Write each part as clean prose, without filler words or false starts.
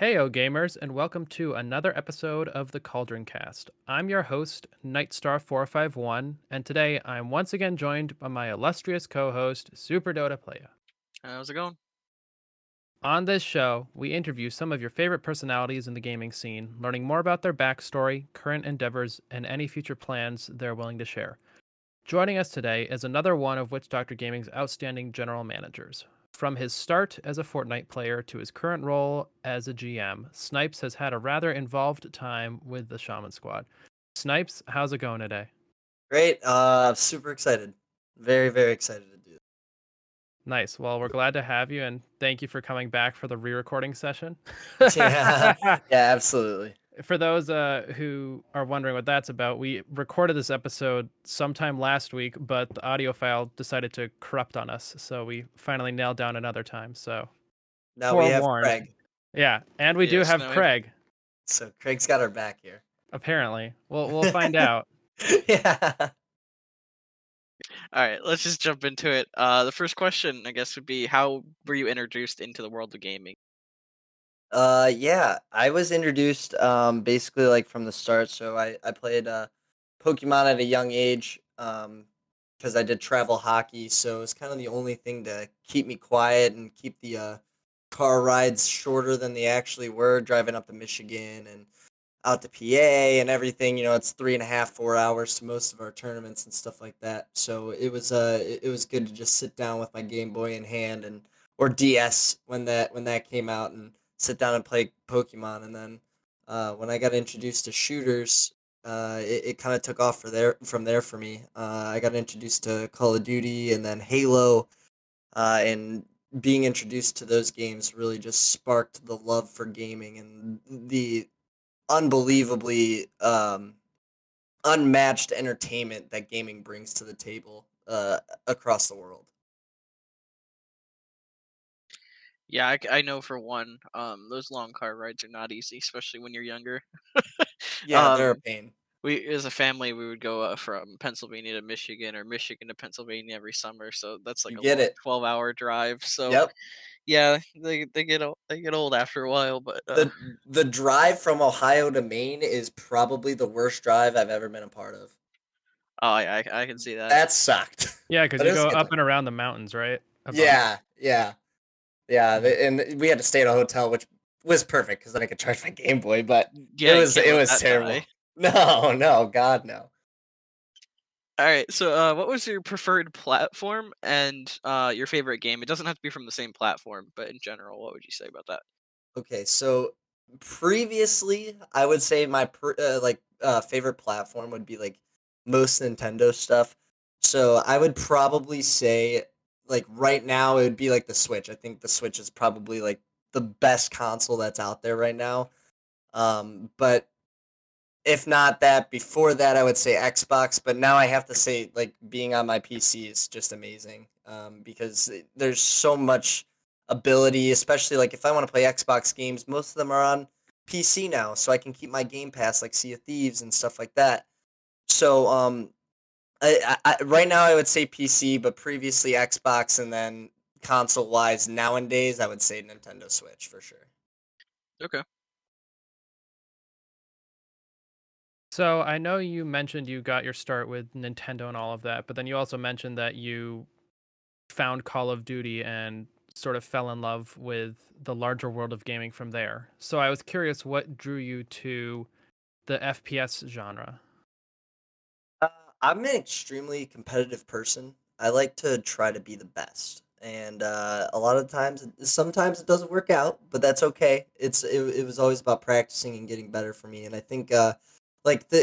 Heyo gamers, and welcome to another episode of The Cauldron Cast. I'm your host, Nightstar451, and today I'm once again joined by my illustrious co-host, SuperDotaPlaya. How's it going? On this show, we interview some of your favorite personalities in the gaming scene, learning more about their backstory, current endeavors, and any future plans they're willing to share. Joining us today is another one of Witch Doctor Gaming's outstanding general managers. From his start as a Fortnite player to his current role as a GM, Snipes has had a rather involved time with the Shaman Squad. Snipes, how's it going today? Great. Super excited. Very, very excited to do this. Nice. Well, we're glad to have you, and thank you for coming back for the re-recording session. yeah, absolutely. For those who are wondering what that's about, we recorded this episode sometime last week, but the audio file decided to corrupt on us, so we finally nailed down another time. So now we have Craig. Yeah, and we do have Craig. So Craig's got our back here. Apparently. We'll find out. Yeah. All right, let's just jump into it. The first question, I guess, would be, how were you introduced into the world of gaming? Yeah, I was introduced basically like from the start. So I played Pokemon at a young age because I did travel hockey. So it's kind of the only thing to keep me quiet and keep the car rides shorter than they actually were, driving up to Michigan and out to PA and everything. You know, it's 3.5, 4 hours to most of our tournaments and stuff like that. So it was good to just sit down with my Game Boy in hand and or DS when that came out and sit down and play Pokemon. And then when I got introduced to shooters, it kind of took off from there for me. I got introduced to Call of Duty and then Halo, and being introduced to those games really just sparked the love for gaming and the unbelievably unmatched entertainment that gaming brings to the table across the world. Yeah, I know for one, those long car rides are not easy, especially when you're younger. Yeah, they're a pain. We, as a family, we would go from Pennsylvania to Michigan or Michigan to Pennsylvania every summer, so that's like a 12-hour drive. So, yep. Yeah, they get old after a while. But the drive from Ohio to Maine is probably the worst drive I've ever been a part of. Oh, yeah, I can see that. That sucked. Yeah, because you go up and around the mountains, right? Yeah. Yeah, and we had to stay at a hotel, which was perfect because then I could charge my Game Boy. But yeah, it was terrible. Guy. No, God no. All right, so what was your preferred platform and your favorite game? It doesn't have to be from the same platform, but in general, what would you say about that? Okay, so previously, I would say my favorite platform would be like most Nintendo stuff. So I would probably say, like right now, it would be like the Switch. I think the Switch is probably like the best console that's out there right now. But if not that, before that, I would say Xbox. But now I have to say, like, being on my PC is just amazing because there's so much ability, especially like if I want to play Xbox games, most of them are on PC now, so I can keep my Game Pass, like Sea of Thieves and stuff like that. So, I right now I would say PC, but previously Xbox, and then console-wise nowadays I would say Nintendo Switch for sure. Okay. So I know you mentioned you got your start with Nintendo and all of that, but then you also mentioned that you found Call of Duty and sort of fell in love with the larger world of gaming from there. So I was curious what drew you to the FPS genre. I'm an extremely competitive person. I like to try to be the best. And a lot of times, sometimes it doesn't work out, but that's okay. It was always about practicing and getting better for me. And I think,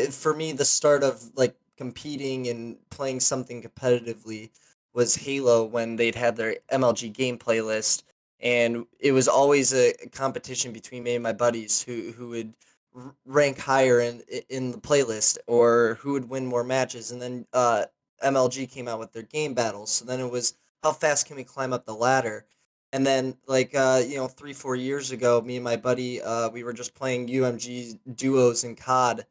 for me, the start of, like, competing and playing something competitively was Halo when they'd had their MLG gameplay list. And it was always a competition between me and my buddies who would rank higher in the playlist or who would win more matches. And then MLG came out with their game battles, so then it was how fast can we climb up the ladder. And then 3-4 years ago, me and my buddy we were just playing UMG duos in COD,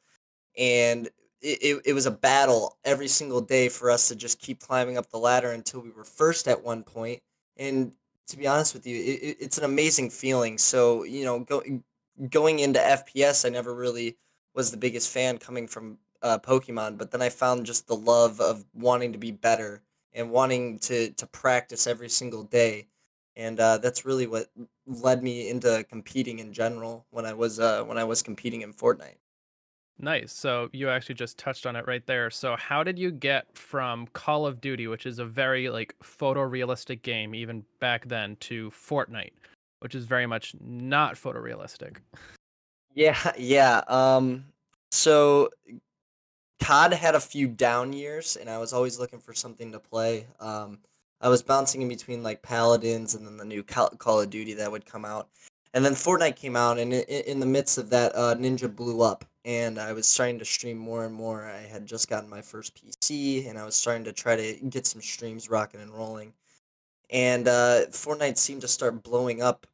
and it was a battle every single day for us to just keep climbing up the ladder until we were first at one point. And to be honest with you, it's an amazing feeling. So, you know, go going into FPS, I never really was the biggest fan coming from Pokemon, but then I found just the love of wanting to be better and wanting to practice every single day. And that's really what led me into competing in general when I was competing in Fortnite. Nice. So you actually just touched on it right there. So how did you get from Call of Duty, which is a very like photorealistic game even back then, to Fortnite, which is very much not photorealistic? Yeah. So COD had a few down years, and I was always looking for something to play. I was bouncing in between like Paladins and then the new Call of Duty that would come out. And then Fortnite came out, and in the midst of that, Ninja blew up. And I was starting to stream more and more. I had just gotten my first PC, and I was starting to try to get some streams rocking and rolling. And Fortnite seemed to start blowing up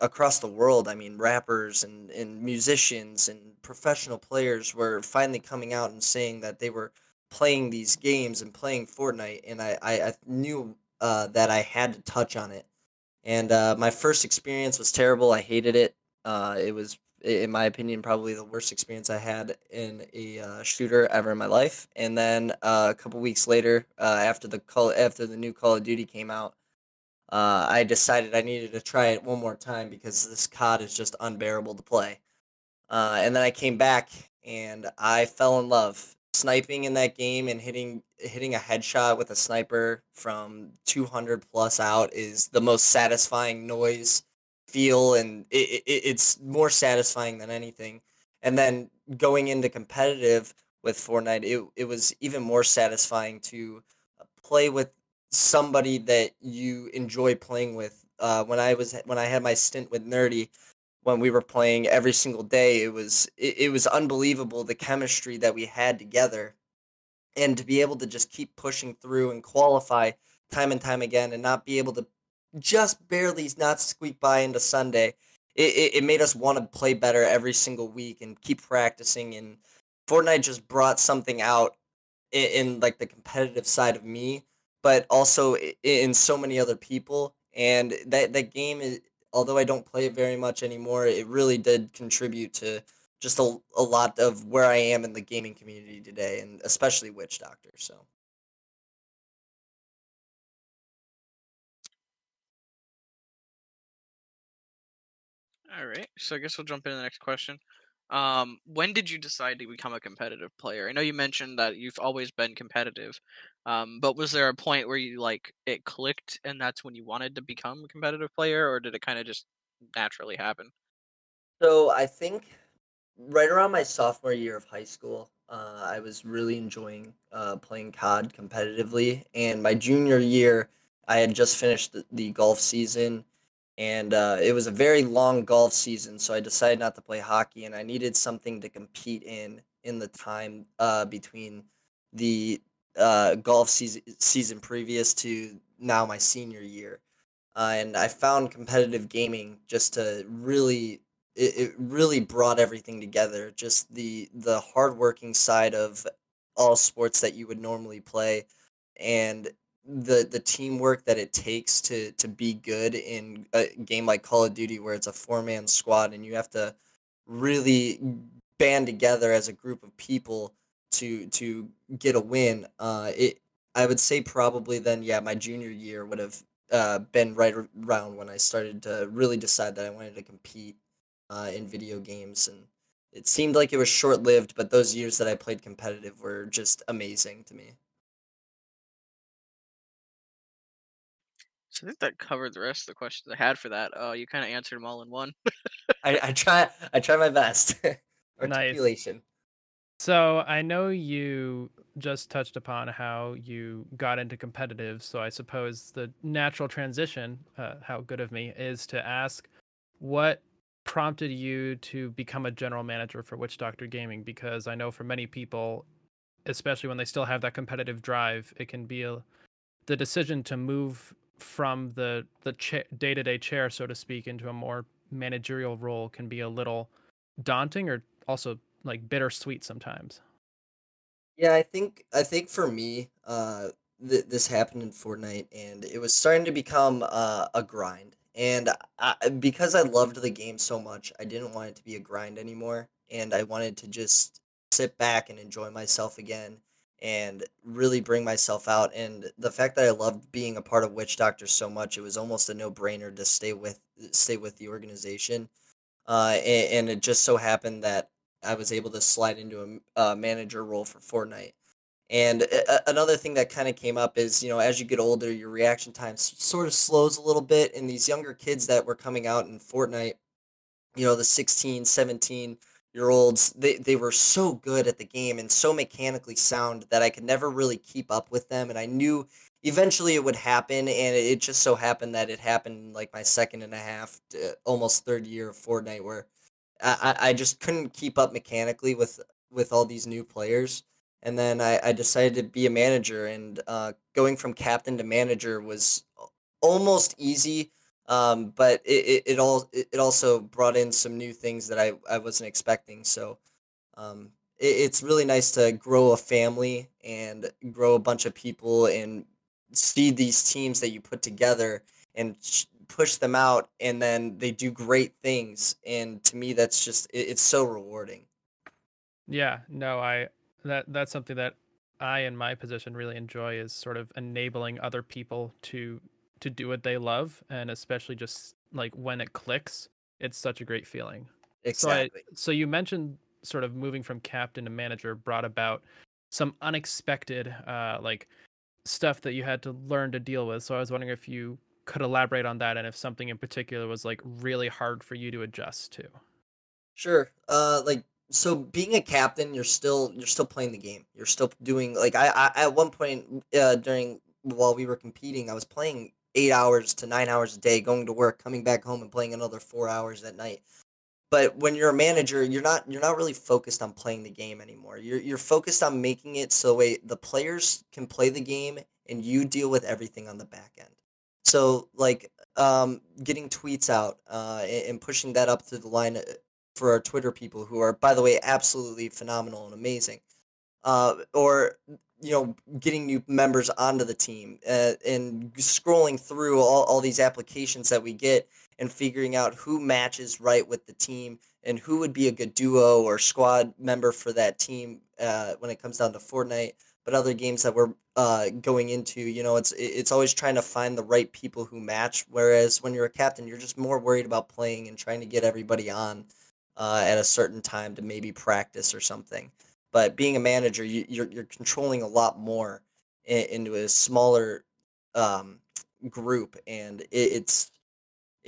across the world. I mean, rappers and musicians and professional players were finally coming out and saying that they were playing these games and playing Fortnite. And I knew that I had to touch on it. And my first experience was terrible. I hated it. It was, in my opinion, probably the worst experience I had in a shooter ever in my life. And then a couple weeks later, after the new Call of Duty came out, I decided I needed to try it one more time because this COD is just unbearable to play. And then I came back and I fell in love. Sniping in that game and hitting a headshot with a sniper from 200 plus out is the most satisfying noise, feel, and it's more satisfying than anything. And then going into competitive with Fortnite, it was even more satisfying to play with somebody that you enjoy playing with. When I had my stint with Nerdy, when we were playing every single day, it was unbelievable the chemistry that we had together, and to be able to just keep pushing through and qualify time and time again and not be able to just barely not squeak by into Sunday. It made us want to play better every single week and keep practicing. And Fortnite just brought something out in like the competitive side of me, but also in so many other people. And that game is, although I don't play it very much anymore, it really did contribute to just a lot of where I am in the gaming community today, and especially Witch Doctor. So. All right, so I guess we'll jump into the next question. When did you decide to become a competitive player? I know you mentioned that you've always been competitive, but was there a point where you it clicked and that's when you wanted to become a competitive player, or did it kind of just naturally happen? So I think right around my sophomore year of high school, I was really enjoying playing COD competitively, and my junior year, I had just finished the golf season. And it was a very long golf season, so I decided not to play hockey, and I needed something to compete in the time between the golf season previous to now my senior year. And I found competitive gaming just to really, it really brought everything together, just the hardworking side of all sports that you would normally play, and the teamwork that it takes to be good in a game like Call of Duty, where it's a 4-man squad and you have to really band together as a group of people to get a win. I would say probably then, yeah, my junior year would have been right around when I started to really decide that I wanted to compete in video games. And it seemed like it was short-lived, but those years that I played competitive were just amazing to me. So I think that covered the rest of the questions I had for that. You kind of answered them all in one. I try my best. Articulation. Nice. So I know you just touched upon how you got into competitive. So I suppose the natural transition, how good of me, is to ask what prompted you to become a general manager for Witch Doctor Gaming? Because I know for many people, especially when they still have that competitive drive, it can be the decision to move from the day-to-day chair, so to speak, into a more managerial role can be a little daunting or also like bittersweet sometimes. Yeah, I think for me, this happened in Fortnite, and it was starting to become a grind. And because I loved the game so much, I didn't want it to be a grind anymore. And I wanted to just sit back and enjoy myself again and really bring myself out. And the fact that I loved being a part of Witch Doctor so much, it was almost a no-brainer to stay with the organization. And it just so happened that I was able to slide into a manager role for Fortnite. And another thing that kind of came up is, you know, as you get older, your reaction time sort of slows a little bit. And these younger kids that were coming out in Fortnite, you know, the 16, 17-year-olds, they were so good at the game and so mechanically sound that I could never really keep up with them. And I knew eventually it would happen. And it just so happened that it happened in like my second and a half to almost third year of Fortnite, where I just couldn't keep up mechanically with all these new players. And then I decided to be a manager, and going from captain to manager was almost easy, but it also brought in some new things that I wasn't expecting. So it's really nice to grow a family and grow a bunch of people and see these teams that you put together and push them out, and then they do great things. And to me, that's just it's so rewarding. Yeah, no, That's something that I, in my position, really enjoy, is sort of enabling other people to do what they love, and especially just like when it clicks, it's such a great feeling. Exactly. So you mentioned sort of moving from captain to manager brought about some unexpected like stuff that you had to learn to deal with. So I was wondering if you could elaborate on that, and if something in particular was like really hard for you to adjust to. Sure. So being a captain, you're still playing the game. You're still doing, like, I at one point while we were competing, I was playing 8 hours to 9 hours a day, going to work, coming back home, and playing another 4 hours at night. But when you're a manager, you're not really focused on playing the game anymore. You're focused on making it so the players can play the game, and you deal with everything on the back end. So like getting tweets out and pushing that up through the line for our Twitter people, who are, by the way, absolutely phenomenal and amazing, or, you know, getting new members onto the team and scrolling through all these applications that we get and figuring out who matches right with the team and who would be a good duo or squad member for that team when it comes down to Fortnite. But other games that we're going into, you know, it's always trying to find the right people who match, whereas when you're a captain, you're just more worried about playing and trying to get everybody on at a certain time to maybe practice or something. But being a manager, you're controlling a lot more into a smaller group, and it's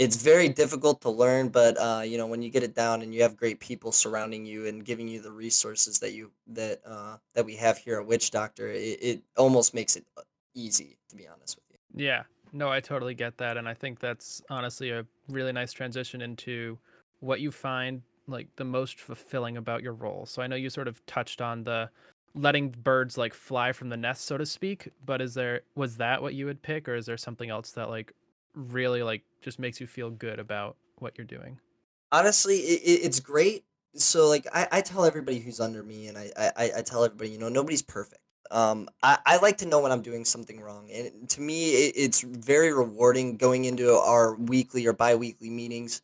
very difficult to learn. But you know, when you get it down and you have great people surrounding you and giving you the resources that we have here at Witch Doctor, it almost makes it easy, to be honest with you. Yeah, no, I totally get that, and I think that's honestly a really nice transition into what you find like the most fulfilling about your role. So I know you sort of touched on the letting birds like fly from the nest, so to speak, but was that what you would pick, or is there something else that like really like just makes you feel good about what you're doing? Honestly, it's great. So like I tell everybody who's under me, and I tell everybody, you know, nobody's perfect. I like to know when I'm doing something wrong, and to me it's very rewarding going into our weekly or bi-weekly meetings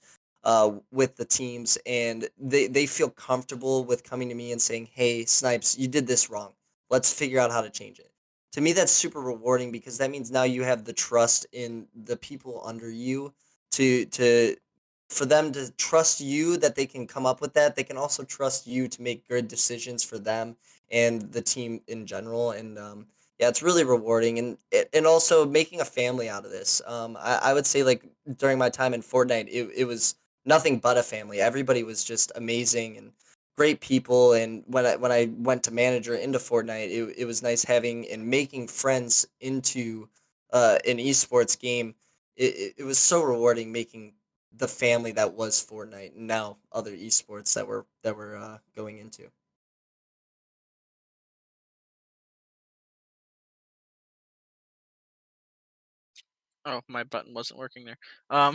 with the teams, and they feel comfortable with coming to me and saying, "Hey, Snipes, you did this wrong. Let's figure out how to change it." To me, that's super rewarding, because that means now you have the trust in the people under you for them to trust you that they can come up with that. They can also trust you to make good decisions for them and the team in general. And yeah, it's really rewarding, and also making a family out of this. I would say like during my time in Fortnite, it was nothing but a family. Everybody was just amazing and great people. And when I went to manager into Fortnite, it was nice having and making friends into an esports game. It was so rewarding, making the family that was Fortnite and now other esports that we're going into. Oh, my button wasn't working there.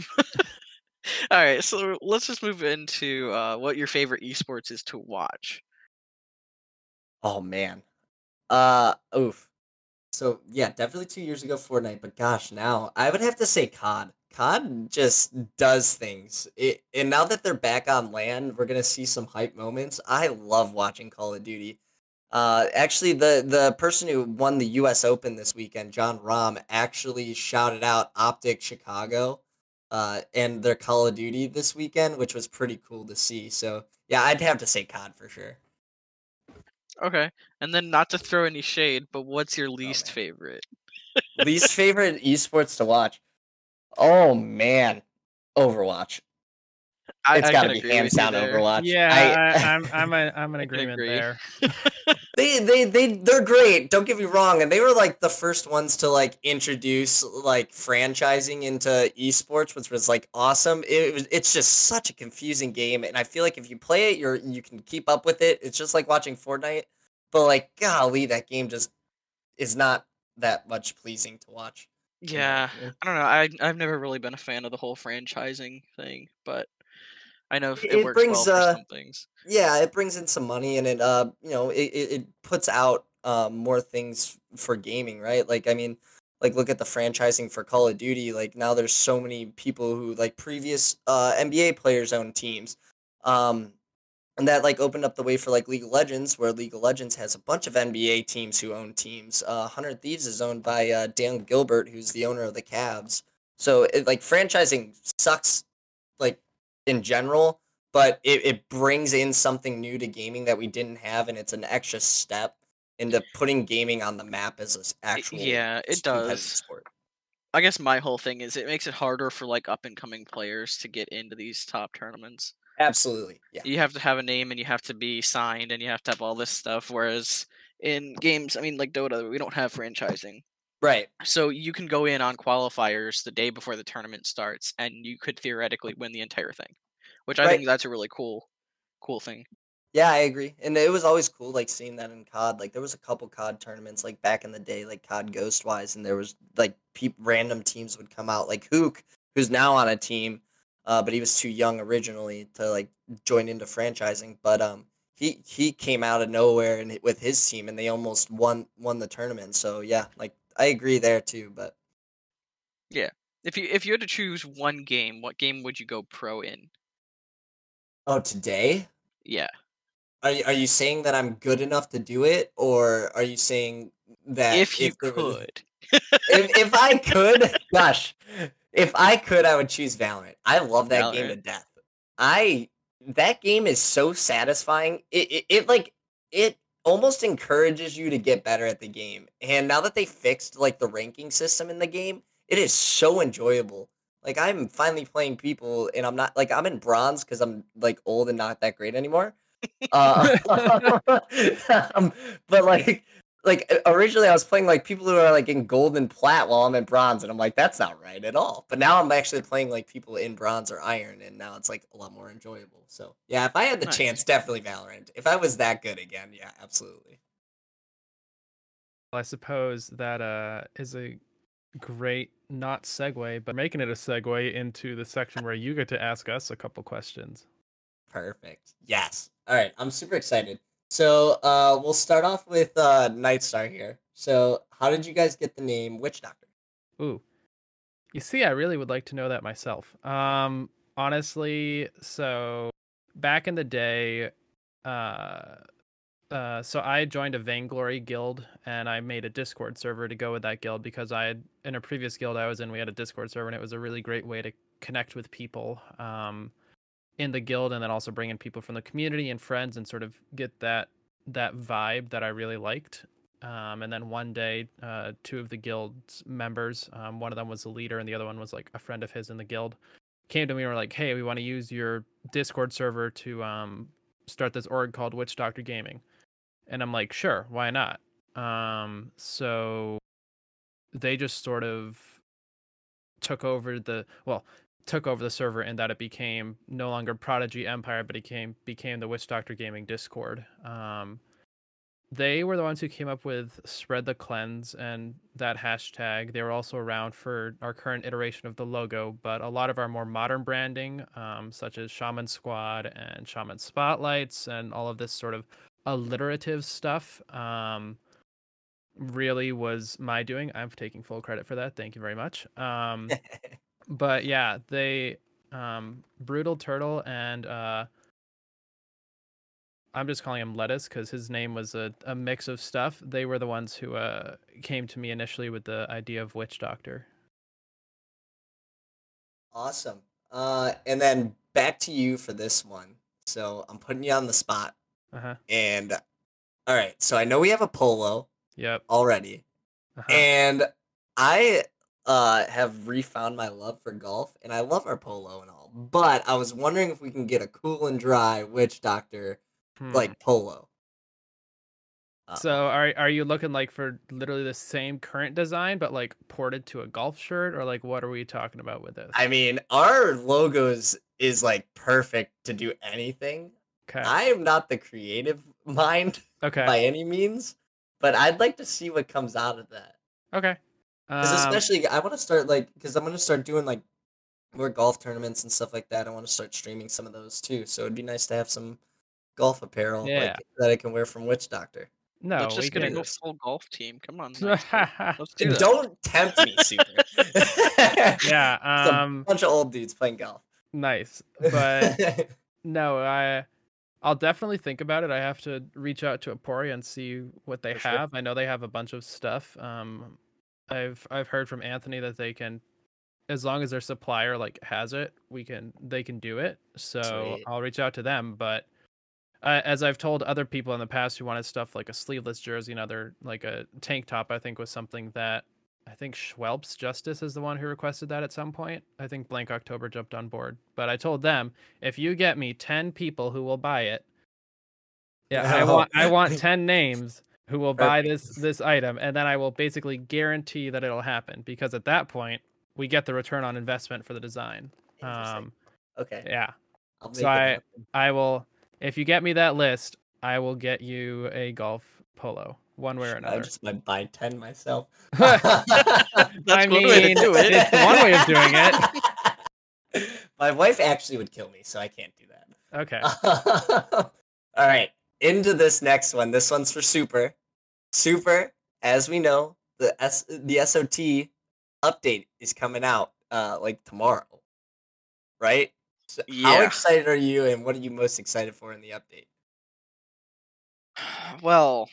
All right, so let's just move into what your favorite esports is to watch. Oh man, oof. So yeah, definitely 2 years ago Fortnite, but gosh, now I would have to say COD. COD just does things. And now that they're back on land, we're going to see some hype moments. I love watching Call of Duty. Actually, the person who won the U.S. Open this weekend, John Rahm, actually shouted out Optic Chicago and their Call of Duty this weekend, which was pretty cool to see. So, yeah, I'd have to say COD for sure. Okay, and then not to throw any shade, but what's your least favorite? Least favorite esports to watch? Oh, man. Overwatch. It's got to be hands down Overwatch. Yeah, I'm in agreement there. They're great. Don't get me wrong. And they were like the first ones to like introduce like franchising into esports, which was like awesome. It's just such a confusing game, and I feel like if you play it, you can keep up with it. It's just like watching Fortnite, but like golly, that game just is not that much pleasing to watch. Yeah, I don't know. I've never really been a fan of the whole franchising thing, but I know it works brings, well for some things. Yeah, it brings in some money, and it puts out more things for gaming, right? Like, I mean, like look at the franchising for Call of Duty. Like now, there's so many people who like previous NBA players own teams, and that like opened up the way for like League of Legends, where League of Legends has a bunch of NBA teams who own teams. 100 Thieves is owned by Dan Gilbert, who's the owner of the Cavs. So like franchising sucks, like, in general, but it brings in something new to gaming that we didn't have, and it's an extra step into putting gaming on the map as an actual competitive sport. I guess my whole thing is it makes it harder for like up and coming players to get into these top tournaments. Absolutely, yeah. You have to have a name, and you have to be signed, and you have to have all this stuff. Whereas in games, I mean, like Dota, we don't have franchising. Right. So you can go in on qualifiers the day before the tournament starts, and you could theoretically win the entire thing, which I think that's a really cool thing. Yeah, I agree. And it was always cool, like, seeing that in COD. Like, there was a couple COD tournaments, like, back in the day, like, COD Ghostwise, and there was, like, random teams would come out. Like, Hook, who's now on a team, but he was too young originally to, like, join into franchising. But he came out of nowhere and with his team, and they almost won the tournament. So, yeah, like, I agree there too, but yeah. If you had to choose one game, what game would you go pro in? Oh, today? Yeah. Are you saying that I'm good enough to do it, or are you saying that if you could? If I could, gosh, if I could, I would choose Valorant. I love that game to death. That game is so satisfying. It almost encourages you to get better at the game. And now that they fixed like the ranking system in the game, it is so enjoyable. Like I'm finally playing people, and I'm not like I'm in bronze because I'm like old and not that great anymore. But like originally I was playing like people who are like in gold and plat while I'm in bronze, and I'm like that's not right at all. But now I'm actually playing like people in bronze or iron, and now it's like a lot more enjoyable. So yeah, if I had the chance, definitely Valorant. If I was that good again, yeah, absolutely. Well, I suppose that is a great not segue, but making it a segue into the section where you get to ask us a couple questions. Perfect. Yes. All right. I'm super excited. So we'll start off with Nightstar here. So how did you guys get the name Witch Doctor? Ooh. You see, I really would like to know that myself. Honestly, so back in the day, so I joined a Vainglory guild, and I made a Discord server to go with that guild because in a previous guild I was in, we had a Discord server, and it was a really great way to connect with people in the guild, and then also bring in people from the community and friends and sort of get that vibe that I really liked. And then one day, two of the guild's members, one of them was the leader and the other one was like a friend of his in the guild, came to me and were like, hey, we want to use your Discord server to start this org called Witch Doctor Gaming. And I'm like, sure, why not? So they just sort of took over the server, in that it became no longer Prodigy Empire, but it became the Witch Doctor Gaming Discord. They were the ones who came up with Spread the Cleanse and that hashtag. They were also around for our current iteration of the logo, but a lot of our more modern branding, such as Shaman Squad and Shaman Spotlights and all of this sort of alliterative stuff, really was my doing. I'm taking full credit for that. Thank you very much. But yeah, they Brutal Turtle and I'm just calling him Lettuce because his name was a mix of stuff. They were the ones who came to me initially with the idea of Witch Doctor. Awesome. And then back to you for this one. So I'm putting you on the spot. Uh-huh. And all right, so I know we have a polo. Yep. Already. Uh-huh. And I have refound my love for golf, and I love our polo and all. But I was wondering if we can get a cool and dry Witch Doctor like polo. So are you looking like for literally the same current design, but like ported to a golf shirt, or like what are we talking about with this? I mean, our logos is like perfect to do anything. Okay. I am not the creative mind by any means, but I'd like to see what comes out of that. Okay. Especially, I want to start like, because I'm going to start doing like more golf tournaments and stuff like that. I want to start streaming some of those too. So it'd be nice to have some golf apparel like, that I can wear from Witch Doctor. No, we're just going to go full golf team. Come on. Let's do that. Don't tempt me, Super. Yeah. It's a bunch of old dudes playing golf. Nice. But no, I'll definitely think about it. I have to reach out to Aporia and see what they have. Sure. I know they have a bunch of stuff. I've heard from Anthony that they can, as long as their supplier like has it, they can do it. So sweet. I'll reach out to them. But as I've told other people in the past who wanted stuff like a sleeveless jersey and other like a tank top, I think was something that I think Schwelps Justice is the one who requested that at some point. I think Blank October jumped on board. But I told them, if you get me 10 people who will buy it, I want 10 names who will buy this item, and then I will basically guarantee that it'll happen, because at that point, we get the return on investment for the design. Okay. Yeah. So I will, if you get me that list, I will get you a golf polo. One way or another. I just might buy 10 myself. That's one way to do it. It's one way of doing it. My wife actually would kill me, so I can't do that. Okay. All right. Into this next one. This one's for Super. Super, as we know, the SOT update is coming out like tomorrow, right? So how excited are you, and what are you most excited for in the update? Well...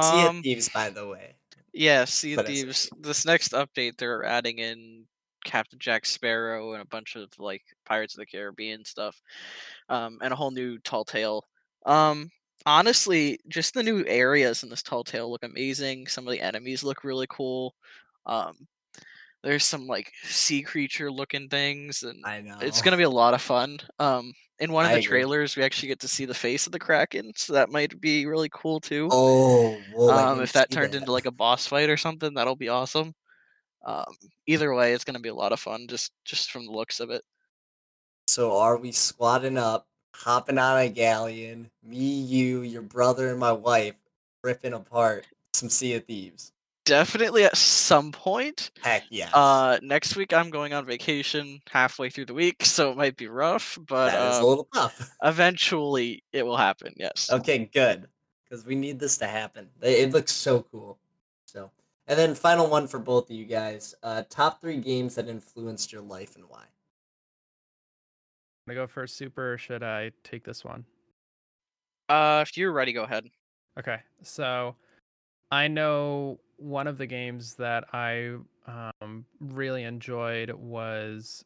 Sea of Thieves, by the way. Yeah, Sea of Thieves. This next update, they're adding in Captain Jack Sparrow and a bunch of like Pirates of the Caribbean stuff, and a whole new Tall Tale. Honestly, just the new areas in this Tall Tale look amazing. Some of the enemies look really cool. There's some like sea creature looking things, and I know it's gonna be a lot of fun. In one of the trailers, we actually get to see the face of the Kraken, so that might be really cool too. Oh, well, if that turned into like a boss fight or something, that'll be awesome. Either way, it's gonna be a lot of fun just from the looks of it. So, are we squatting up, hopping on a galleon? Me, you, your brother, and my wife ripping apart some Sea of Thieves. Definitely at some point. Heck yeah. Next week I'm going on vacation halfway through the week, so it might be rough, but that is a little tough. Eventually it will happen, yes. Okay, good. Because we need this to happen. It looks so cool. So, and then final one for both of you guys. Top 3 games that influenced your life and why. I'm going to go first, Super, or should I take this one? If you're ready, go ahead. Okay, so I know... One of the games that I really enjoyed was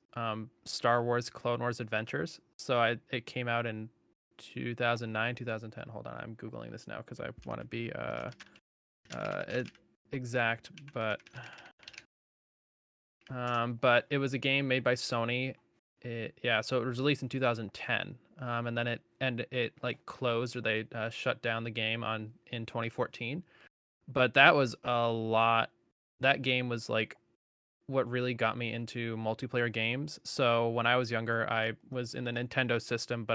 Star Wars Clone Wars Adventures. So it came out in 2009, 2010. Hold on, I'm Googling this now because I want to be exact. But it was a game made by Sony. So it was released in 2010, and then it like closed, or they shut down the game in 2014. But that was a lot. That game was like what really got me into multiplayer games. So when I was younger, I was in the Nintendo system, but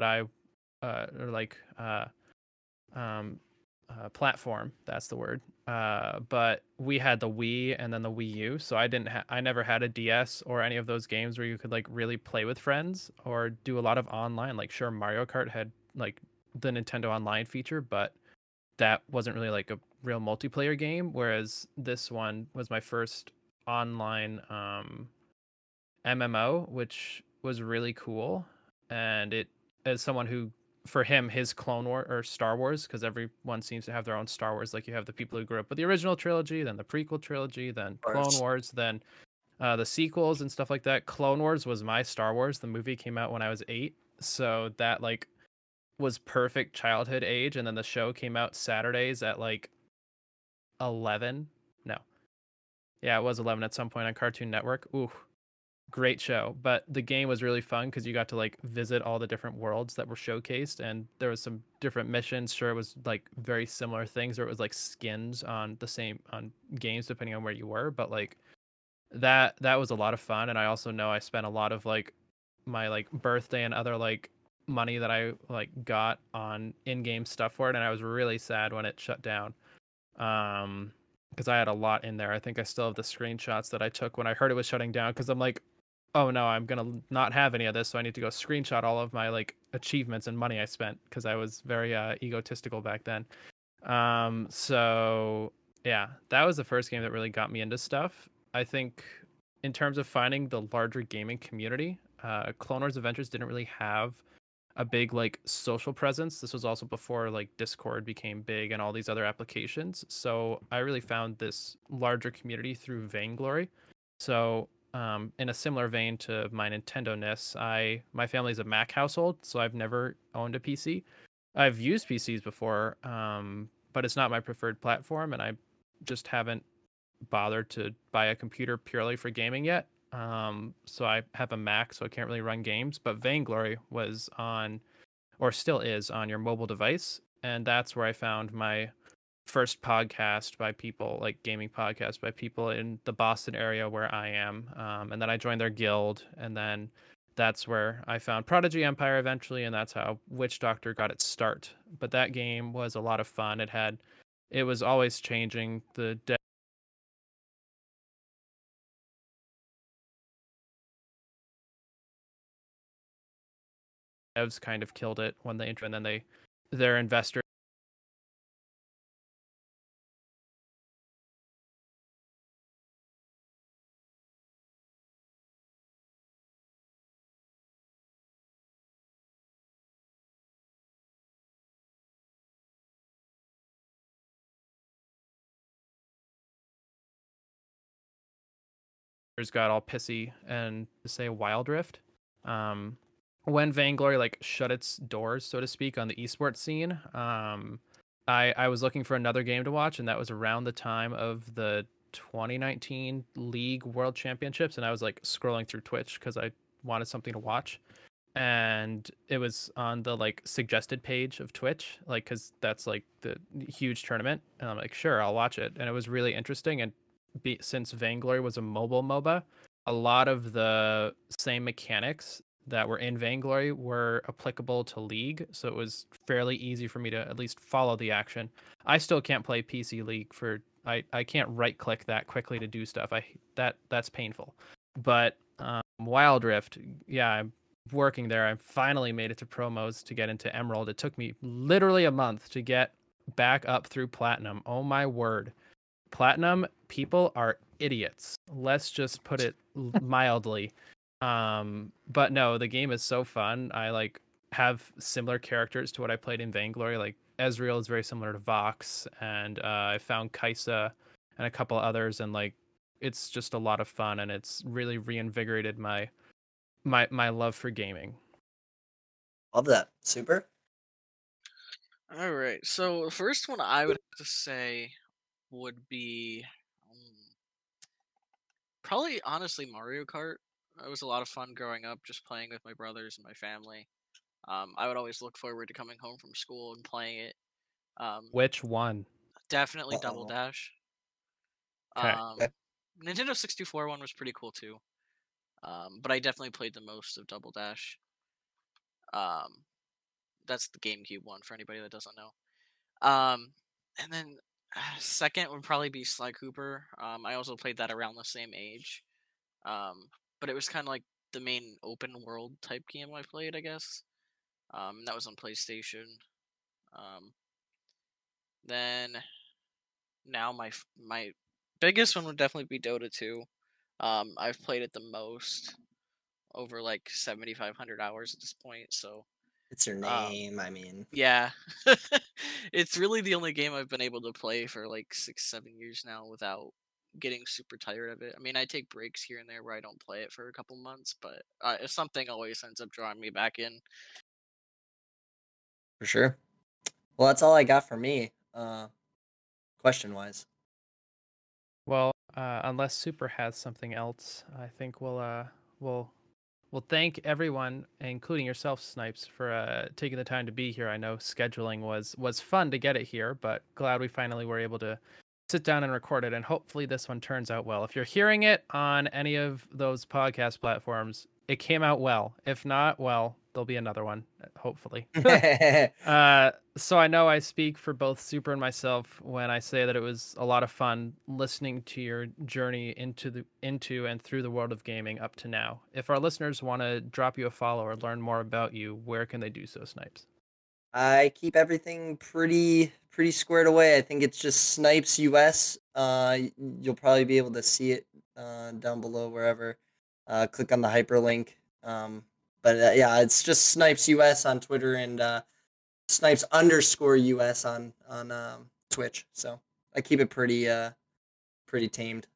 platform. That's the word. But we had the Wii and then the Wii U. So I never had a DS or any of those games where you could like really play with friends or do a lot of online. Like sure, Mario Kart had like the Nintendo Online feature, but that wasn't really like a real multiplayer game, whereas this one was my first online MMO, which was really cool. And it, as someone who, for him, his Clone Wars or Star Wars, because everyone seems to have their own Star Wars. Like, you have the people who grew up with the original trilogy, then the prequel trilogy, then Clone Wars, then the sequels and stuff like that. Clone Wars was my Star Wars. The movie came out when I was 8, so that like was perfect childhood age. And then the show came out Saturdays at like 11. No, yeah, it was 11 at some point on Cartoon Network. Ooh. Great show, but the game was really fun because you got to like visit all the different worlds that were showcased, and there was some different missions. Sure, it was like very similar things, or it was like skins on the same on games depending on where you were. But like that was a lot of fun. And I also know I spent a lot of like my like birthday and other like money that I like got on in-game stuff for it, and I was really sad when it shut down. Because I had a lot in there. I think I still have the screenshots that I took when I heard it was shutting down, because I'm like, oh no, I'm gonna not have any of this, so I need to go screenshot all of my like achievements and money I spent, because I was very egotistical back then. So yeah, that was the first game that really got me into stuff. I think in terms of finding the larger gaming community, Clone Wars Adventures didn't really have a big like social presence. This was also before like Discord became big and all these other applications. So I really found this larger community through Vainglory. So in a similar vein to my Nintendo-ness, my family's a Mac household, so I've never owned a PC. I've used PCs before, but it's not my preferred platform, and I just haven't bothered to buy a computer purely for gaming yet. So I have a Mac, so I can't really run games. But Vainglory was on, or still is, on your mobile device, and that's where I found my first podcast by people, like gaming podcast by people in the Boston area where I am. And then I joined their guild, and then that's where I found Prodigy Empire eventually, and that's how Witch Doctor got its start. But that game was a lot of fun. It was always changing. The day devs kind of killed it when they entered, and then their investors got all pissy and to say Wild Rift. When Vainglory like shut its doors, so to speak, on the esports scene, I was looking for another game to watch, and that was around the time of the 2019 League World Championships, and I was like scrolling through Twitch because I wanted something to watch, and it was on the like suggested page of Twitch, like because that's like the huge tournament, and I'm like, sure, I'll watch it. And it was really interesting. And since Vainglory was a mobile MOBA, a lot of the same mechanics that were in Vainglory were applicable to League, so it was fairly easy for me to at least follow the action. I still can't play PC League I can't right click that quickly to do stuff. That's painful. But Wild Rift, yeah, I'm working there. I finally made it to promos to get into Emerald. It took me literally a month to get back up through Platinum. Oh my word. Platinum people are idiots, let's just put it mildly. But no, the game is so fun. I like have similar characters to what I played in Vainglory. Like Ezreal is very similar to Vox, and I found Kaisa and a couple others, and like it's just a lot of fun, and it's really reinvigorated my love for gaming. Love that. Super. All right, so the first one I would have to say would be probably honestly Mario Kart. It was a lot of fun growing up, just playing with my brothers and my family. I would always look forward to coming home from school and playing it. Which one? Definitely Double Dash. Nintendo 64 one was pretty cool too. But I definitely played the most of Double Dash. That's the GameCube one for anybody that doesn't know. And then second would probably be Sly Cooper. I also played that around the same age. But it was kind of like the main open world type game I played, I guess. That was on PlayStation. Then now my biggest one would definitely be Dota 2. I've played it the most. over like 7,500 hours at this point, so it's your name. I mean, yeah, it's really the only game I've been able to play for like 6-7 years now without getting super tired of it. I mean, I take breaks here and there where I don't play it for a couple months, but something always ends up drawing me back in. For sure. Well, that's all I got for me, question-wise. Well, unless Super has something else, I think we'll thank everyone, including yourself, Snipes, for taking the time to be here. I know scheduling was fun to get it here, but glad we finally were able to sit down and record it, and hopefully this one turns out well. If you're hearing it on any of those podcast platforms, it came out well. If not, well, there'll be another one, hopefully. So I know I speak for both Super and myself when I say that it was a lot of fun listening to your journey into and through the world of gaming up to now. If our listeners want to drop you a follow or learn more about you, where can they do so, Snipes? I keep everything pretty squared away. I think it's just Snipes US. You'll probably be able to see it down below wherever. Click on the hyperlink. Yeah, it's just Snipes US on Twitter and Snipes _US on Twitch. So I keep it pretty tamed.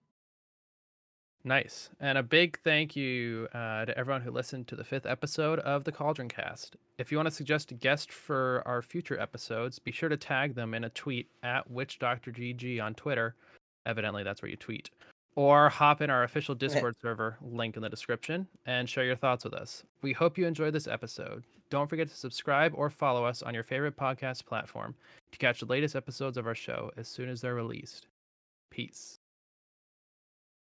Nice. And a big thank you to everyone who listened to the 5th episode of The Cauldron Cast. If you want to suggest a guest for our future episodes, be sure to tag them in a tweet at WitchDoctorGG on Twitter. Evidently, that's where you tweet. Or hop in our official Discord server, link in the description, and share your thoughts with us. We hope you enjoyed this episode. Don't forget to subscribe or follow us on your favorite podcast platform to catch the latest episodes of our show as soon as they're released. Peace.